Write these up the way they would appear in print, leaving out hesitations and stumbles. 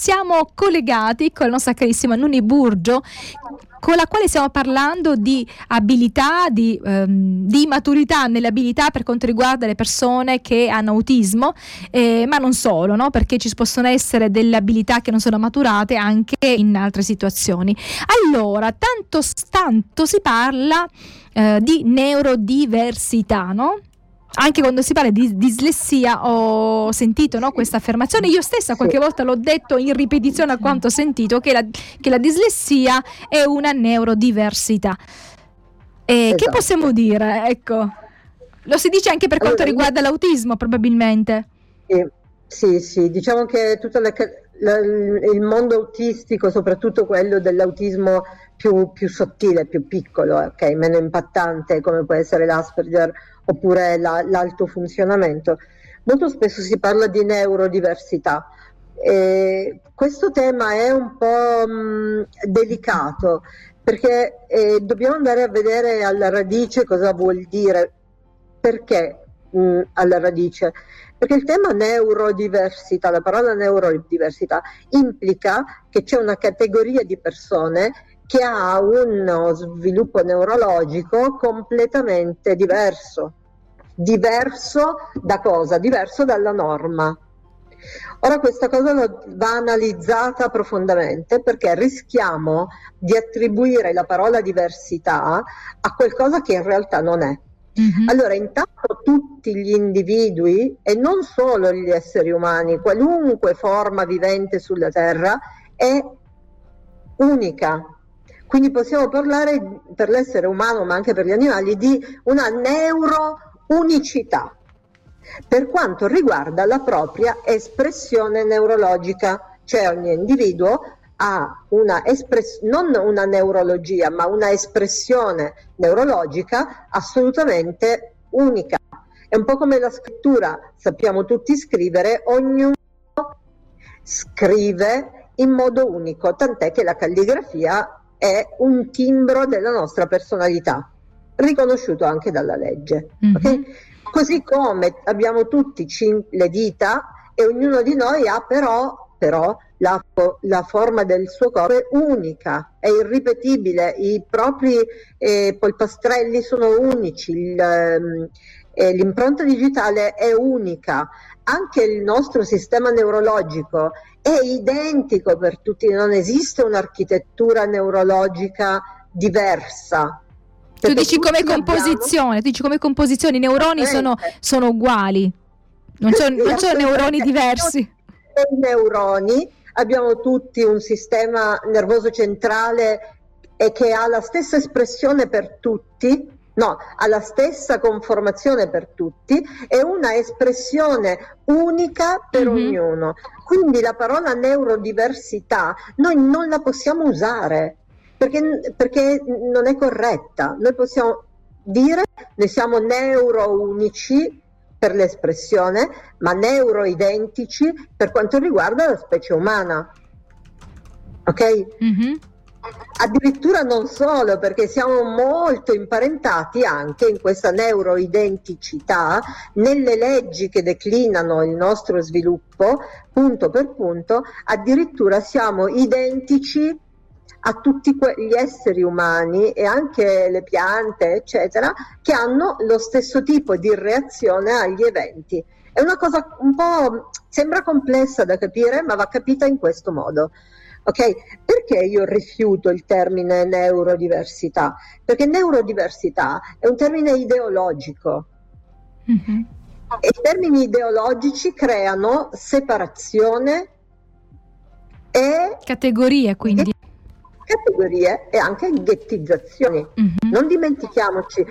siamo collegati con la nostra carissima Nuni Burgio, con la quale stiamo parlando di abilità, di maturità nelle abilità per quanto riguarda le persone che hanno autismo, ma non solo, no? Perché ci possono essere delle abilità che non sono maturate anche in altre situazioni. Allora, tanto si parla di neurodiversità, no? Anche quando si parla di dislessia ho sentito, no, questa affermazione, io stessa qualche volta l'ho detto in ripetizione a quanto ho sentito, che la dislessia è una neurodiversità. Esatto. Che possiamo dire? Ecco, lo si dice anche per quanto riguarda l'autismo probabilmente. Sì, diciamo che tutto il mondo autistico, soprattutto quello dell'autismo più sottile, più piccolo, okay, meno impattante, come può essere l'Asperger oppure l'alto funzionamento. Molto spesso si parla di neurodiversità. Questo tema è un po' delicato, perché dobbiamo andare a vedere alla radice cosa vuol dire, perché alla radice. Perché il tema neurodiversità, la parola neurodiversità, implica che c'è una categoria di persone che ha uno sviluppo neurologico completamente diverso. Diverso da cosa? Diverso dalla norma. Ora questa cosa va analizzata profondamente, perché rischiamo di attribuire la parola diversità a qualcosa che in realtà non è. Mm-hmm. Allora, intanto tutti gli individui, e non solo gli esseri umani, qualunque forma vivente sulla Terra è unica. Quindi possiamo parlare per l'essere umano, ma anche per gli animali, di una neurounicità per quanto riguarda la propria espressione neurologica. Cioè ogni individuo ha non una neurologia, ma una espressione neurologica assolutamente unica. È un po' come la scrittura, sappiamo tutti scrivere, ognuno scrive in modo unico, tant'è che la calligrafia è un timbro della nostra personalità, riconosciuto anche dalla legge. Mm-hmm. Okay? Così come abbiamo tutti le dita, e ognuno di noi ha però la forma del suo corpo è unica, è irripetibile, i propri polpastrelli sono unici, l'impronta digitale è unica, anche il nostro sistema neurologico è identico per tutti, non esiste un'architettura neurologica diversa. Tu dici come composizione, i neuroni sono uguali, non sono neuroni diversi. I neuroni, abbiamo tutti un sistema nervoso centrale e che ha la stessa espressione per tutti, ha la stessa conformazione per tutti, è una espressione unica per ognuno. Quindi la parola neurodiversità noi non la possiamo usare perché non è corretta. Noi possiamo dire noi siamo neurounici per l'espressione, ma neuroidentici per quanto riguarda la specie umana. Ok? Mm-hmm. Addirittura non solo, perché siamo molto imparentati anche in questa neuroidenticità nelle leggi che declinano il nostro sviluppo punto per punto, addirittura siamo identici a tutti gli esseri umani e anche le piante eccetera, che hanno lo stesso tipo di reazione agli eventi. È una cosa un po', sembra complessa da capire, ma va capita in questo modo. Ok, perché io rifiuto il termine neurodiversità? Perché neurodiversità è un termine ideologico. Mm-hmm. E i termini ideologici creano separazione e categorie, quindi categorie e anche ghettizzazioni. Mm-hmm. Non dimentichiamoci,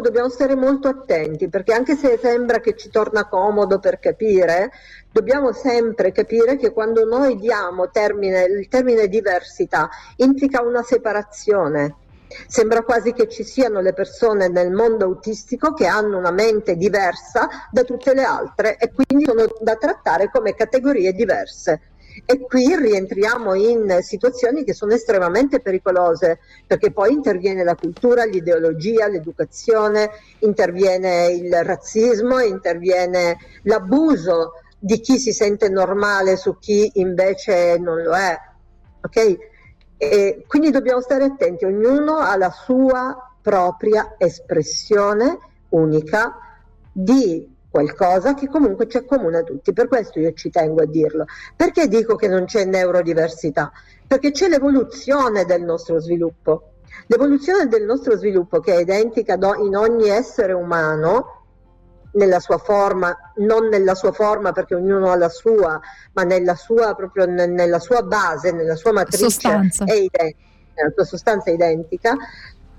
dobbiamo stare molto attenti, perché anche se sembra che ci torna comodo per capire, dobbiamo sempre capire che quando noi diamo il termine diversità implica una separazione. Sembra quasi che ci siano le persone nel mondo autistico che hanno una mente diversa da tutte le altre e quindi sono da trattare come categorie diverse. E qui rientriamo in situazioni che sono estremamente pericolose, perché poi interviene la cultura, l'ideologia, l'educazione, interviene il razzismo, interviene l'abuso di chi si sente normale su chi invece non lo è, ok? E quindi dobbiamo stare attenti, ognuno ha la sua propria espressione unica di qualcosa che comunque ci accomuna tutti. Per questo io ci tengo a dirlo, perché dico che non c'è neurodiversità, perché c'è l'evoluzione del nostro sviluppo. L'evoluzione del nostro sviluppo, che è identica in ogni essere umano, nella sua forma, non nella sua forma perché ognuno ha la sua, ma nella sua, proprio nella sua base, nella sua matrice, sostanza. È identica, la sua sostanza è identica,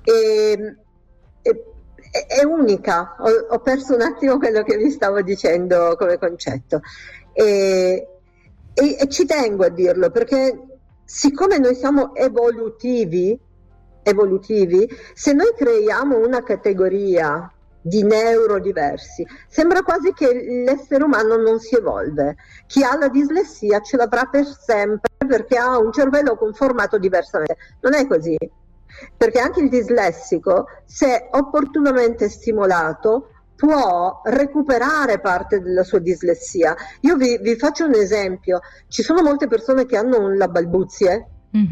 è unica. Ho perso un attimo quello che vi stavo dicendo come concetto, e ci tengo a dirlo perché siccome noi siamo evolutivi, se noi creiamo una categoria di neurodiversi, sembra quasi che l'essere umano non si evolve. Chi ha la dislessia ce l'avrà per sempre perché ha un cervello conformato diversamente. Non è così, perché anche il dislessico, se opportunamente stimolato, può recuperare parte della sua dislessia. Io vi faccio un esempio: ci sono molte persone che hanno la balbuzie,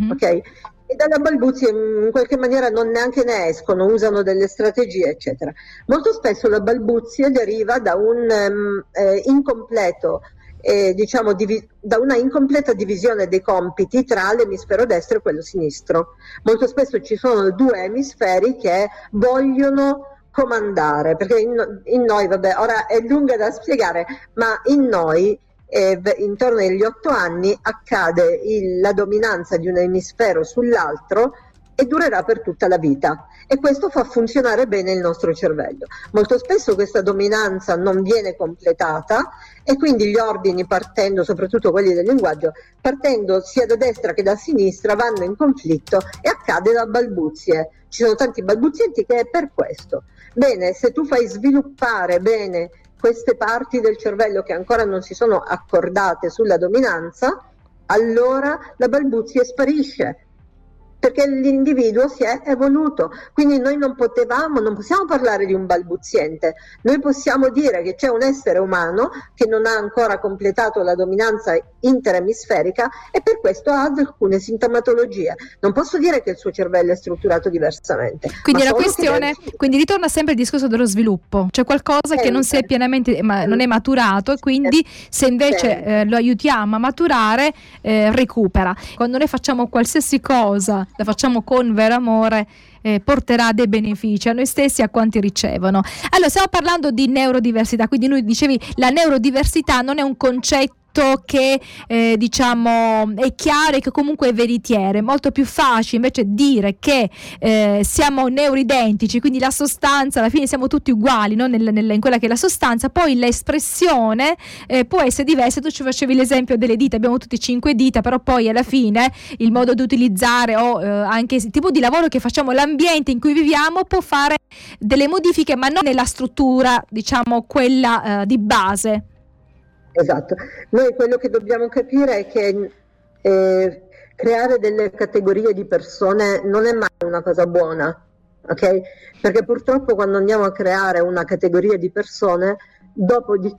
ok? E dalla balbuzia in qualche maniera non neanche ne escono, usano delle strategie, eccetera. Molto spesso la balbuzia deriva da da una incompleta divisione dei compiti tra l'emisfero destro e quello sinistro. Molto spesso ci sono due emisferi che vogliono comandare, perché in noi, vabbè, ora è lunga da spiegare, ma in noi intorno agli 8 anni accade la dominanza di un emisfero sull'altro e durerà per tutta la vita, e questo fa funzionare bene il nostro cervello. Molto spesso questa dominanza non viene completata e quindi gli ordini, partendo soprattutto quelli del linguaggio, partendo sia da destra che da sinistra, vanno in conflitto e accade la balbuzie. Ci sono tanti balbuzienti che è per questo. Bene, se tu fai sviluppare bene queste parti del cervello che ancora non si sono accordate sulla dominanza, allora la balbuzia sparisce, perché l'individuo si è evoluto. Quindi noi non possiamo parlare di un balbuziente, noi possiamo dire che c'è un essere umano che non ha ancora completato la dominanza interemisferica e per questo ha alcune sintomatologie. Non posso dire che il suo cervello è strutturato diversamente. Quindi la questione, quindi ritorna sempre il discorso dello sviluppo, c'è qualcosa che non si è pienamente, non è maturato, e quindi se invece lo aiutiamo a maturare, recupera. Quando noi facciamo qualsiasi cosa, la facciamo con vero amore, porterà dei benefici a noi stessi e a quanti ricevono. Allora, stiamo parlando di neurodiversità, quindi noi dicevi la neurodiversità non è un concetto che diciamo è chiaro e che comunque è veritiero. È molto più facile invece dire che siamo neuroidentici, quindi la sostanza, alla fine siamo tutti uguali, no? In quella che è la sostanza, poi l'espressione può essere diversa. Tu ci facevi l'esempio delle dita, abbiamo tutti 5 dita, però poi alla fine il modo di utilizzare o anche il tipo di lavoro che facciamo, l'ambiente in cui viviamo può fare delle modifiche, ma non nella struttura, diciamo quella di base. Esatto, noi quello che dobbiamo capire è che creare delle categorie di persone non è mai una cosa buona, ok? Perché purtroppo quando andiamo a creare una categoria di persone, da quel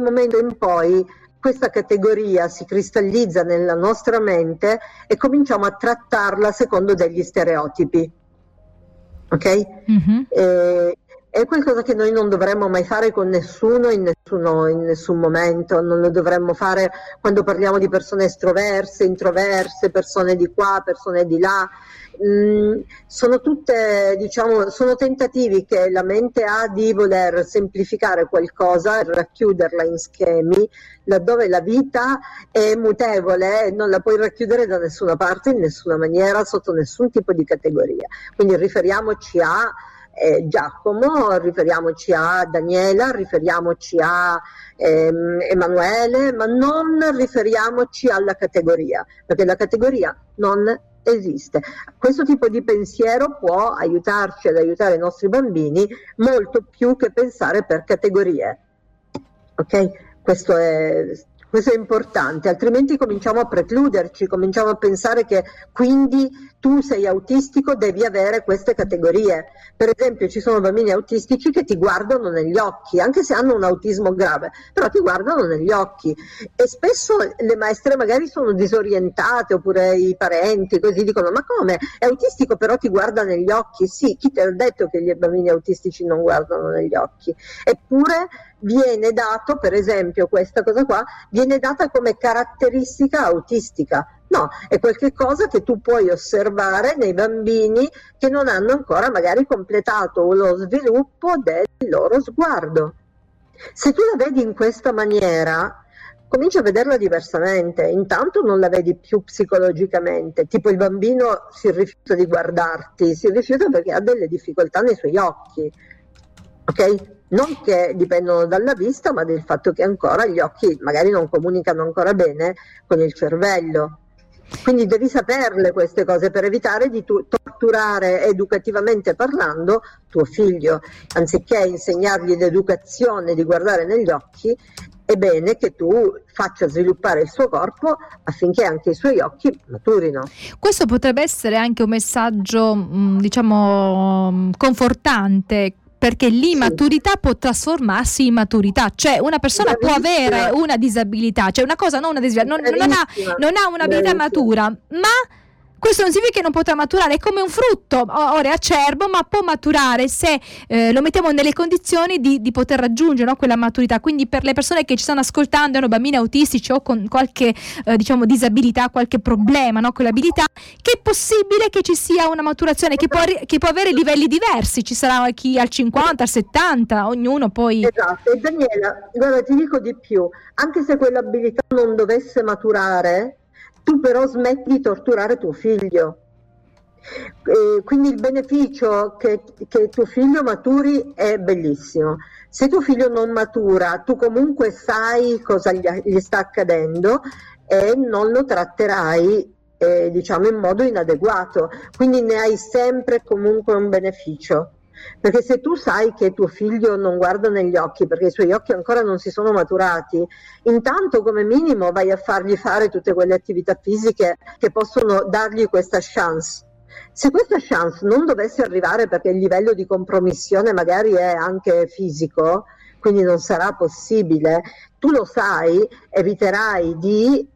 momento in poi questa categoria si cristallizza nella nostra mente e cominciamo a trattarla secondo degli stereotipi, ok? Mm-hmm. È qualcosa che noi non dovremmo mai fare con nessuno, in nessun momento. Non lo dovremmo fare quando parliamo di persone estroverse, introverse, persone di qua, persone di là. Sono tutte, diciamo, sono tentativi che la mente ha di voler semplificare qualcosa e racchiuderla in schemi, laddove la vita è mutevole e non la puoi racchiudere da nessuna parte, in nessuna maniera, sotto nessun tipo di categoria. Quindi riferiamoci a Giacomo, riferiamoci a Daniela, riferiamoci a Emanuele, ma non riferiamoci alla categoria, perché la categoria non esiste. Questo tipo di pensiero può aiutarci ad aiutare i nostri bambini molto più che pensare per categorie, ok? Questo è Questo è importante, altrimenti cominciamo a precluderci, cominciamo a pensare che quindi tu sei autistico, devi avere queste categorie. Per esempio ci sono bambini autistici che ti guardano negli occhi, anche se hanno un autismo grave, però ti guardano negli occhi e spesso le maestre magari sono disorientate, oppure i parenti così dicono: ma come? È autistico però ti guarda negli occhi? Sì, chi te l'ha detto che gli bambini autistici non guardano negli occhi? Eppure viene dato, per esempio questa cosa qua, viene data come caratteristica autistica. No, è qualche cosa che tu puoi osservare nei bambini che non hanno ancora magari completato lo sviluppo del loro sguardo. Se tu la vedi in questa maniera, cominci a vederla diversamente. Intanto non la vedi più psicologicamente, tipo il bambino si rifiuta di guardarti, si rifiuta perché ha delle difficoltà nei suoi occhi, ok? Non che dipendono dalla vista, ma del fatto che ancora gli occhi magari non comunicano ancora bene con il cervello. Quindi devi saperle queste cose per evitare di torturare educativamente parlando tuo figlio. Anziché insegnargli l'educazione di guardare negli occhi, è bene che tu faccia sviluppare il suo corpo affinché anche i suoi occhi maturino. Questo potrebbe essere anche un messaggio, diciamo, confortante, perché l'immaturità può trasformarsi in maturità, cioè una persona bravissima. Può avere una disabilità, cioè una cosa, non una disabilità, non ha un'abilità matura, ma questo non significa che non potrà maturare, è come un frutto, ora è acerbo, ma può maturare se lo mettiamo nelle condizioni di poter raggiungere, no, quella maturità. Quindi per le persone che ci stanno ascoltando, hanno bambini autistici o con qualche diciamo disabilità, qualche problema, no, con l'abilità, che è possibile che ci sia una maturazione, che può avere livelli diversi, ci sarà chi al 50, al 70, ognuno poi... Esatto, e Daniela, guarda, ti dico di più, anche se quell'abilità non dovesse maturare, tu però smetti di torturare tuo figlio, quindi il beneficio che tuo figlio maturi è bellissimo. Se tuo figlio non matura, tu comunque sai cosa gli sta accadendo e non lo tratterai diciamo in modo inadeguato, quindi ne hai sempre comunque un beneficio. Perché se tu sai che tuo figlio non guarda negli occhi perché i suoi occhi ancora non si sono maturati, intanto come minimo vai a fargli fare tutte quelle attività fisiche che possono dargli questa chance. Se questa chance non dovesse arrivare perché il livello di compromissione magari è anche fisico, quindi non sarà possibile, tu lo sai, eviterai di...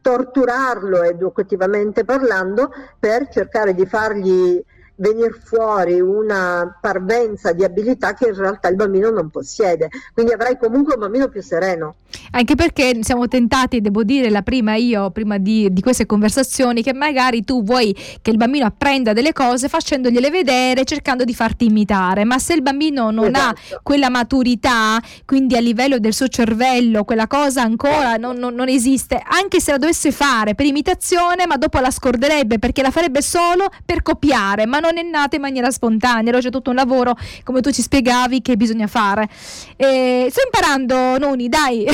torturarlo educativamente parlando per cercare di fargli venire fuori una parvenza di abilità che in realtà il bambino non possiede, quindi avrai comunque un bambino più sereno. Anche perché siamo tentati, devo dire prima di queste conversazioni, che magari tu vuoi che il bambino apprenda delle cose facendogliele vedere, cercando di farti imitare, ma se il bambino non ha quella maturità, quindi a livello del suo cervello quella cosa ancora non esiste, anche se la dovesse fare per imitazione, ma dopo la scorderebbe perché la farebbe solo per copiare, ma non è nata in maniera spontanea. Allora c'è tutto un lavoro, come tu ci spiegavi, che bisogna fare. Sto imparando, Nuni, dai.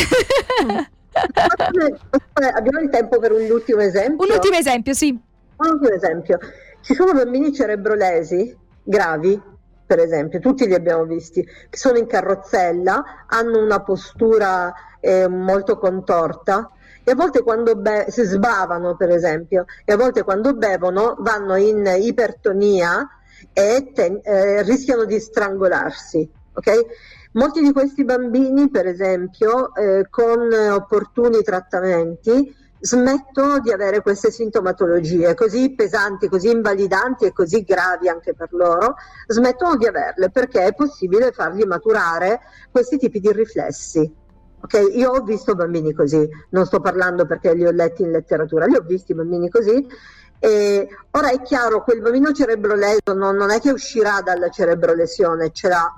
Abbiamo il tempo per un ultimo esempio? Un ultimo esempio, sì. Un ultimo esempio. Ci sono bambini cerebrolesi gravi, per esempio, tutti li abbiamo visti, che sono in carrozzella, hanno una postura molto contorta, e a volte quando si sbavano, per esempio, e a volte quando bevono vanno in ipertonia e rischiano di strangolarsi, ok? Molti di questi bambini, per esempio, con opportuni trattamenti smettono di avere queste sintomatologie così pesanti, così invalidanti e così gravi anche per loro, smettono di averle perché è possibile fargli maturare questi tipi di riflessi. Ok, io ho visto bambini così, non sto parlando perché li ho letti in letteratura, li ho visti bambini così, e ora è chiaro, quel bambino cerebroleso non è che uscirà dalla cerebrolesione, ce l'ha,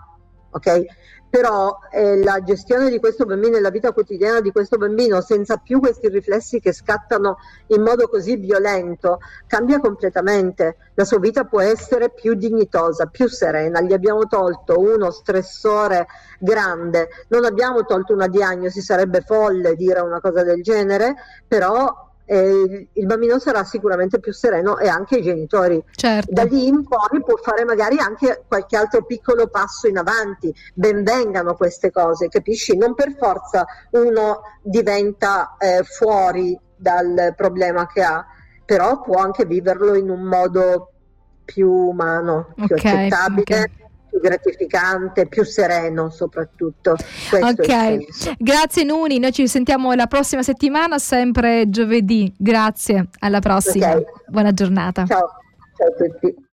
ok? Però la gestione di questo bambino e la vita quotidiana di questo bambino senza più questi riflessi che scattano in modo così violento cambia completamente, la sua vita può essere più dignitosa, più serena, gli abbiamo tolto uno stressore grande, non abbiamo tolto una diagnosi, sarebbe folle dire una cosa del genere, però il bambino sarà sicuramente più sereno, e anche i genitori. Certo. Da lì in poi può fare magari anche qualche altro piccolo passo in avanti, ben vengano queste cose, capisci? Non per forza uno diventa fuori dal problema che ha, però può anche viverlo in un modo più umano, più accettabile. Okay. Più gratificante, più sereno soprattutto. Questo ok, grazie Nuni, noi ci sentiamo la prossima settimana, sempre giovedì. Grazie, alla prossima. Okay. Buona giornata. Ciao, ciao a tutti.